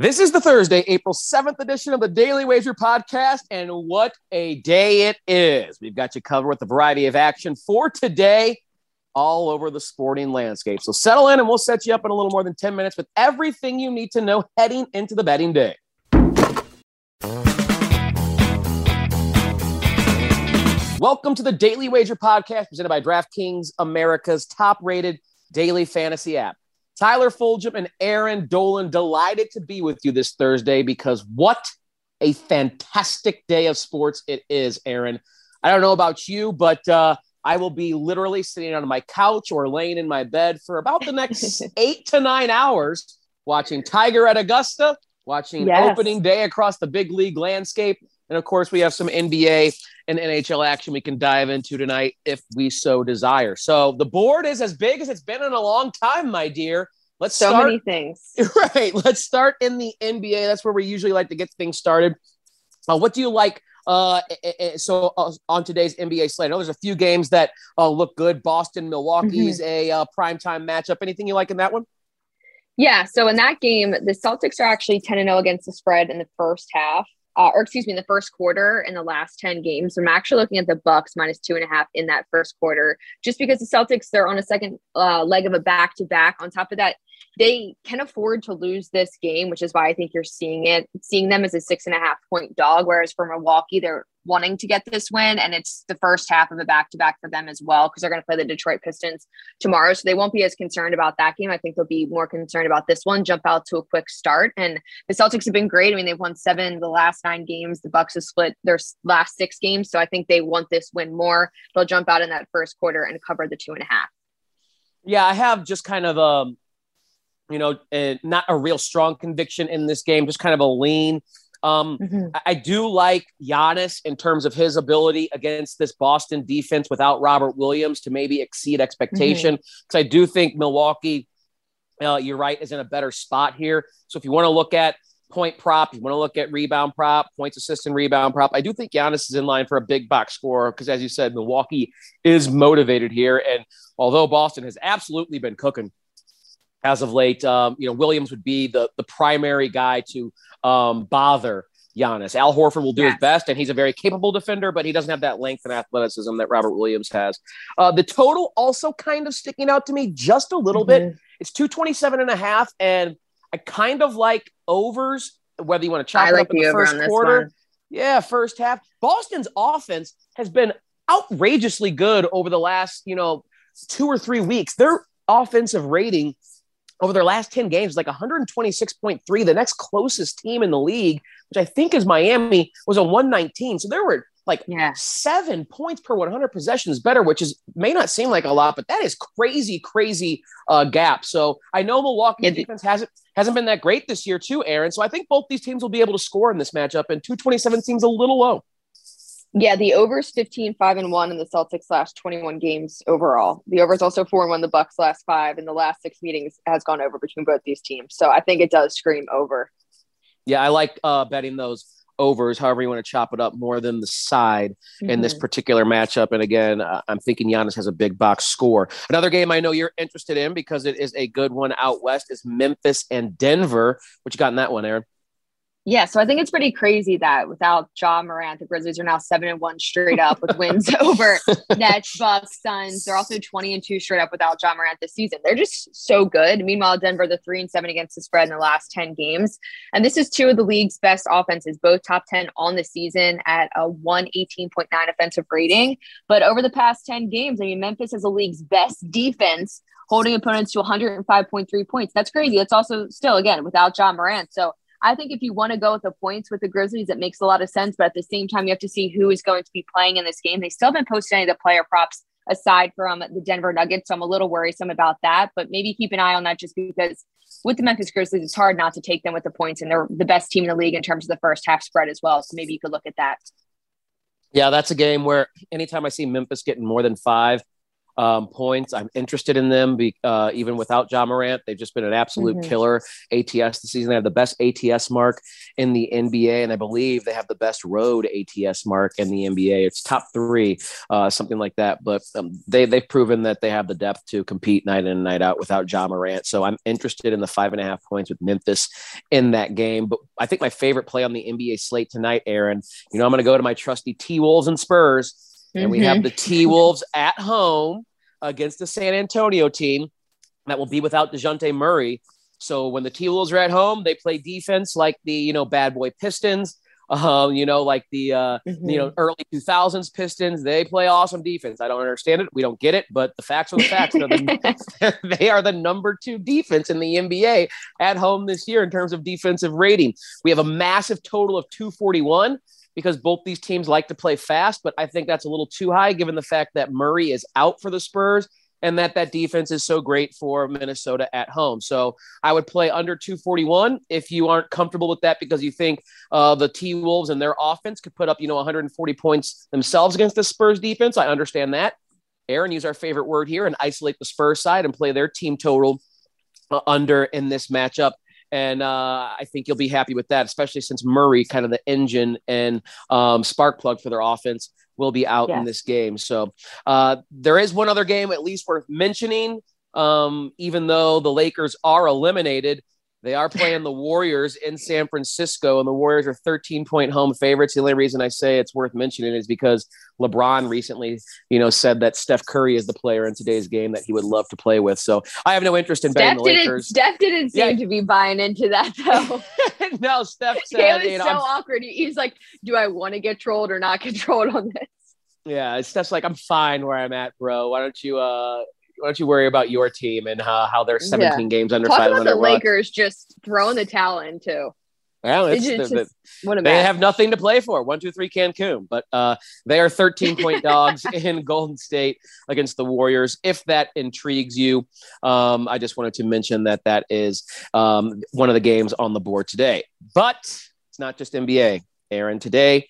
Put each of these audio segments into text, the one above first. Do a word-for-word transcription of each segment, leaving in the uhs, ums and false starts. This is the Thursday, April seventh edition of the Daily Wager Podcast, and what a day it is. We've got you covered with a variety of action for today all over the sporting landscape. So settle in and we'll set you up in a little more than ten minutes with everything you need to know heading into the betting day. Welcome to the Daily Wager Podcast, presented by DraftKings, America's top-rated daily fantasy app. Tyler Fulgham and Aaron Dolan, delighted to be with you this Thursday because what a fantastic day of sports it is, Aaron. I don't know about you, but uh, I will be literally sitting on my couch or laying in my bed for about the next eight to nine hours watching Tiger at Augusta, watching yes. opening day across the big league landscape. And, of course, we have some N B A and N H L action we can dive into tonight if we so desire. So the board is as big as it's been in a long time, my dear. Let's so start, many things. Right. Let's start in the N B A. That's where we usually like to get things started. Uh, what do you like uh, so uh, on today's N B A slate? I know there's a few games that uh, look good. Boston, Milwaukee's mm-hmm. a uh, primetime matchup. Anything you like in that one? Yeah. So in that game, the Celtics are actually ten and oh against the spread in the first half. Uh, or excuse me, in the first quarter in the last ten games. I'm actually looking at the Bucks minus two and a half in that first quarter, just because the Celtics, they're on a second uh, leg of a back-to-back. On top of that, they can afford to lose this game, which is why I think you're seeing it, seeing them as a six and a half point dog. Whereas for Milwaukee, they're wanting to get this win. And it's the first half of a back-to-back for them as well, because they're going to play the Detroit Pistons tomorrow. So they won't be as concerned about that game. I think they'll be more concerned about this one, jump out to a quick start. And the Celtics have been great. I mean, they've won seven of the last nine games. The Bucks have split their last six games. So I think they want this win more. They'll jump out in that first quarter and cover the two and a half. Yeah, I have just kind of, um, you know, uh, not a real strong conviction in this game, just kind of a lean. Um, mm-hmm. I, I do like Giannis in terms of his ability against this Boston defense without Robert Williams to maybe exceed expectation. Mm-hmm. Cause I do think Milwaukee, uh, you're right, is in a better spot here. So if you want to look at point prop, you want to look at rebound prop, points, assist, and rebound prop, I do think Giannis is in line for a big box score. Cause as you said, Milwaukee is motivated here. And although Boston has absolutely been cooking as of late, um, you know, Williams would be the, the primary guy to um, bother Giannis. Al Horford will do yes. his best, and he's a very capable defender, but he doesn't have that length and athleticism that Robert Williams has. Uh, the total also kind of sticking out to me just a little mm-hmm. bit. It's two twenty-seven and a half, and I kind of like overs, whether you want to chop I it like up the in the first quarter. One. Yeah, first half. Boston's offense has been outrageously good over the last, you know, two or three weeks. Their offensive rating over their last ten games, like one twenty-six point three, the next closest team in the league, which I think is Miami, was a one nineteen. So there were like yeah. seven points per one hundred possessions better, which is may not seem like a lot, but that is crazy, crazy uh, gap. So I know Milwaukee's yeah, defense hasn't hasn't been that great this year too, Aaron. So I think both these teams will be able to score in this matchup, and two twenty-seven seems a little low. Yeah, the overs fifteen, five and one in the Celtics last twenty-one games overall. The overs also four and one the Bucks last five, and the last six meetings has gone over between both these teams. So I think it does scream over. Yeah, I like uh, betting those overs, however you want to chop it up, more than the side mm-hmm. in this particular matchup. And again, uh, I'm thinking Giannis has a big box score. Another game I know you're interested in because it is a good one out west is Memphis and Denver. What you got in that one, Aaron? Yeah, so I think it's pretty crazy that without Ja Morant, the Grizzlies are now seven and one straight up with wins over Nets, Bucks, Suns. They're also twenty and two straight up without Ja Morant this season. They're just so good. Meanwhile, Denver, they're three and seven against the spread in the last ten games, and this is two of the league's best offenses, both top ten on the season at a one eighteen point nine offensive rating. But over the past ten games, I mean, Memphis is the league's best defense, holding opponents to one hundred and five point three points. That's crazy. That's also still again without Ja Morant. So I think if you want to go with the points with the Grizzlies, it makes a lot of sense. But at the same time, you have to see who is going to be playing in this game. They still haven't posted any of the player props aside from the Denver Nuggets, so I'm a little worrisome about that. But maybe keep an eye on that just because with the Memphis Grizzlies, it's hard not to take them with the points. And they're the best team in the league in terms of the first half spread as well. So maybe you could look at that. Yeah, that's a game where anytime I see Memphis getting more than five, um, points. I'm interested in them, be, uh, even without Ja Morant. They've just been an absolute mm-hmm. killer A T S this season. They have the best A T S mark in the N B A, and I believe they have the best road A T S mark in the N B A. It's top three, uh, something like that. But um, they, they've proven that they have the depth to compete night in and night out without Ja Morant. So I'm interested in the five and a half points with Memphis in that game. But I think my favorite play on the N B A slate tonight, Aaron, you know, I'm going to go to my trusty T-Wolves and Spurs. And we have the T-Wolves at home against the San Antonio team that will be without DeJounte Murray. So when the T-Wolves are at home, they play defense like the, you know, bad boy Pistons, uh, you know, like the, uh, mm-hmm. you know, early two thousands Pistons. They play awesome defense. I don't understand it. We don't get it. But the facts are the facts. They're the, they are the number two defense in the N B A at home this year in terms of defensive rating. We have a massive total of two forty-one. Because both these teams like to play fast, but I think that's a little too high given the fact that Murray is out for the Spurs and that that defense is so great for Minnesota at home. So I would play under two forty-one if you aren't comfortable with that because you think uh, the T-Wolves and their offense could put up, you know, one hundred forty points themselves against the Spurs defense. I understand that. Aaron, use our favorite word here and isolate the Spurs side and play their team total uh, under in this matchup. And uh, I think you'll be happy with that, especially since Murray, kind of the engine and um, spark plug for their offense, will be out yes. in this game. So uh, there is one other game at least worth mentioning, um, even though the Lakers are eliminated. They are playing the Warriors in San Francisco, and the Warriors are thirteen-point home favorites. The only reason I say it's worth mentioning is because LeBron recently, you know, said that Steph Curry is the player in today's game that he would love to play with. So I have no interest in betting Steph the Lakers. Steph didn't seem yeah. to be buying into that, though. No, Steph said, it was you know, so I'm... awkward. He's like, do I want to get trolled or not get trolled on this? Yeah, Steph's like, I'm fine where I'm at, bro. Why don't you uh... – Why don't you worry about your team and uh, how they're seventeen yeah. games under five hundred? Talk about the Lakers just throwing the towel in, too. Well, it's, it's just, they, they have nothing to play for. One, two, three, Cancun. But uh, they are thirteen-point dogs in Golden State against the Warriors. If that intrigues you, um, I just wanted to mention that that is um, one of the games on the board today. But it's not just N B A, Aaron. Today,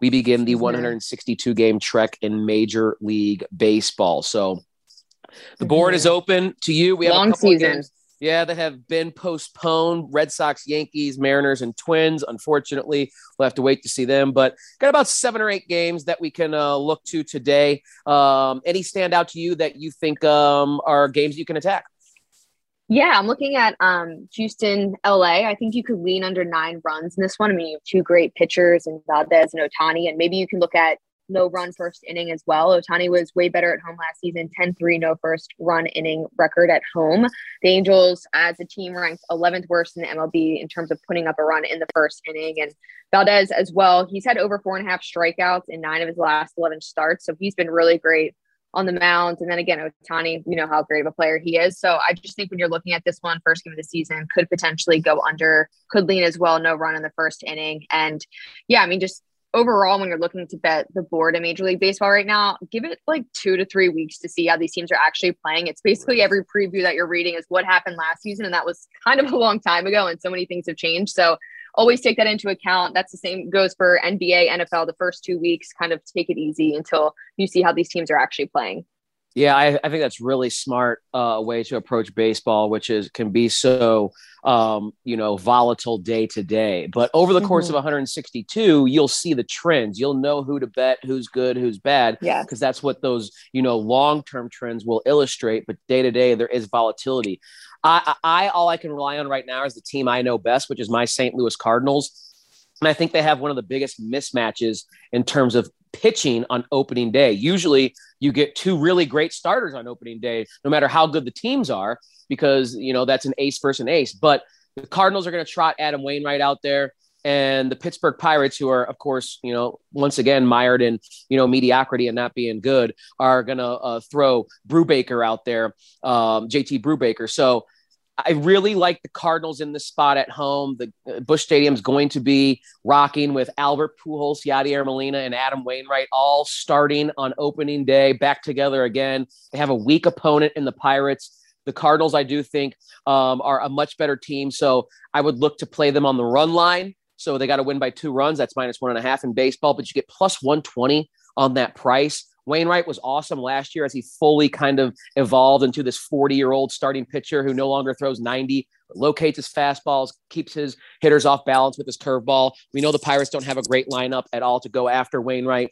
we begin the one hundred sixty-two game trek in Major League Baseball. So the board is open to you. We have long a couple season. Of games, yeah, that have been postponed. Red Sox, Yankees, Mariners, and Twins. Unfortunately, we'll have to wait to see them. But got about seven or eight games that we can uh, look to today. Um, any stand out to you that you think um, are games you can attack? Yeah, I'm looking at um, Houston, L A. I think you could lean under nine runs in this one. I mean, you have two great pitchers in Valdes and Ohtani, and maybe you can look at no run first inning as well. Ohtani was way better at home last season, ten three, no first run inning record at home. The Angels as a team ranked eleventh worst in the M L B in terms of putting up a run in the first inning. And Valdes as well, he's had over four and a half strikeouts in nine of his last eleven starts. So he's been really great on the mound. And then again, Ohtani, you know how great of a player he is. So I just think when you're looking at this one, first game of the season, could potentially go under, could lean as well, no run in the first inning. And yeah, I mean, just overall, when you're looking to bet the board in Major League Baseball right now, give it like two to three weeks to see how these teams are actually playing. It's basically every preview that you're reading is what happened last season, and that was kind of a long time ago, and so many things have changed. So always take that into account. That's the same goes for N B A, N F L, the first two weeks. Kind of take it easy until you see how these teams are actually playing. Yeah, I, I think that's really smart uh, way to approach baseball, which is can be so, um, you know, volatile day to day. But over the course mm-hmm. of one hundred sixty-two, you'll see the trends. You'll know who to bet, who's good, who's bad, because yeah. that's what those, you know, long term trends will illustrate. But day to day, there is volatility. I, I all I can rely on right now is the team I know best, which is my Saint Louis Cardinals. And I think they have one of the biggest mismatches in terms of pitching on opening day. Usually you get two really great starters on opening day, no matter how good the teams are, because, you know, that's an ace versus an ace. But the Cardinals are going to trot Adam Wainwright out there, and the Pittsburgh Pirates, who are, of course, you know, once again, mired in, you know, mediocrity and not being good, are going to uh, throw Brubaker out there, um, J T Brubaker. So I really like the Cardinals in this spot at home. The uh, Busch Stadium is going to be rocking with Albert Pujols, Yadier Molina, and Adam Wainwright all starting on opening day, back together again. They have a weak opponent in the Pirates. The Cardinals, I do think, um, are a much better team, so I would look to play them on the run line. So they got to win by two runs. That's minus one and a half in baseball, but you get plus one twenty on that price. Wainwright was awesome last year as he fully kind of evolved into this forty-year-old starting pitcher who no longer throws ninety, but locates his fastballs, keeps his hitters off balance with his curveball. We know the Pirates don't have a great lineup at all to go after Wainwright,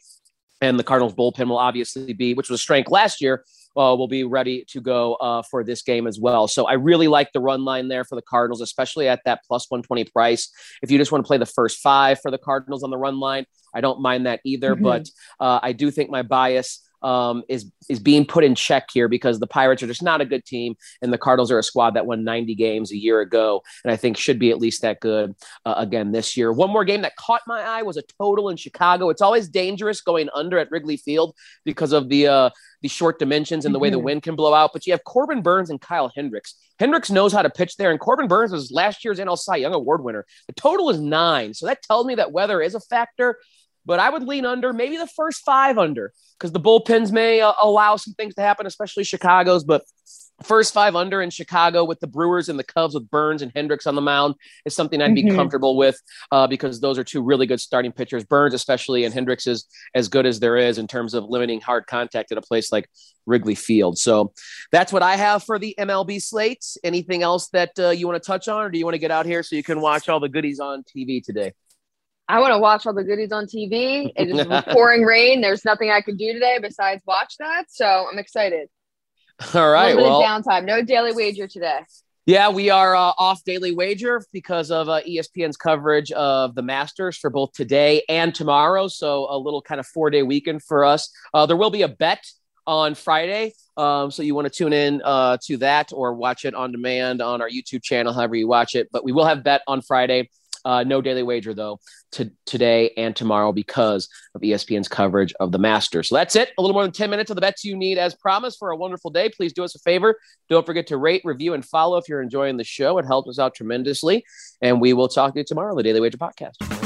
and the Cardinals bullpen will obviously be, which was strength last year, uh, will be ready to go uh, for this game as well. So I really like the run line there for the Cardinals, especially at that plus one twenty price. If you just want to play the first five for the Cardinals on the run line, I don't mind that either, mm-hmm. but uh, I do think my bias um, is, is being put in check here because the Pirates are just not a good team and the Cardinals are a squad that won ninety games a year ago and I think should be at least that good uh, again this year. One more game that caught my eye was a total in Chicago. It's always dangerous going under at Wrigley Field because of the uh, the short dimensions and the way mm-hmm. the wind can blow out, but you have Corbin Burns and Kyle Hendricks. Hendricks knows how to pitch there, and Corbin Burns was last year's N L Cy Young Award winner. The total is nine, so that tells me that weather is a factor. But I would lean under, maybe the first five under, because the bullpens may uh, allow some things to happen, especially Chicago's. But first five under in Chicago with the Brewers and the Cubs with Burns and Hendricks on the mound is something I'd be mm-hmm. comfortable with uh, because those are two really good starting pitchers. Burns especially, and Hendricks is as good as there is in terms of limiting hard contact at a place like Wrigley Field. So that's what I have for the M L B slates. Anything else that uh, you want to touch on, or do you want to get out here so you can watch all the goodies on T V today? I want to watch all the goodies on T V. It is pouring rain. There's nothing I can do today besides watch that. So I'm excited. All right. A little bit well, of downtime. No daily wager today. Yeah, we are uh, off daily wager because of uh, E S P N's coverage of the Masters for both today and tomorrow. So a little kind of four day weekend for us. Uh, there will be a bet on Friday. Um, so you want to tune in uh, to that or watch it on demand on our YouTube channel, however you watch it. But we will have bet on Friday. Uh, no daily wager, though, to today and tomorrow because of E S P N's coverage of the Masters. So that's it. A little more than ten minutes of the bets you need, as promised, for a wonderful day. Please do us a favor. Don't forget to rate, review, and follow if you're enjoying the show. It helps us out tremendously. And we will talk to you tomorrow on the Daily Wager Podcast.